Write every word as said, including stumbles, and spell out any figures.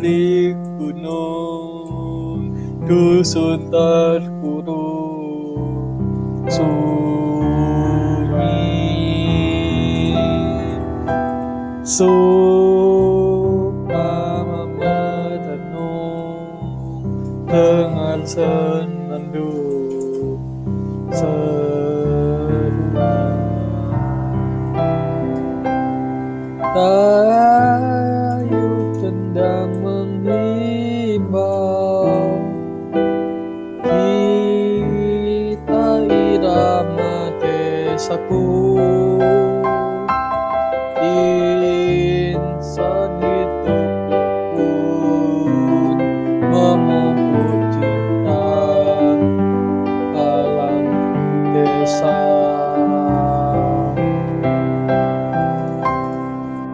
balik gunung, dusun terkurung, sunyi, suka memetenung dengan senandung seruna. Tayub cendang menghimbau, kita irama desaku, insan hidup pun memupuk cinta alam desa.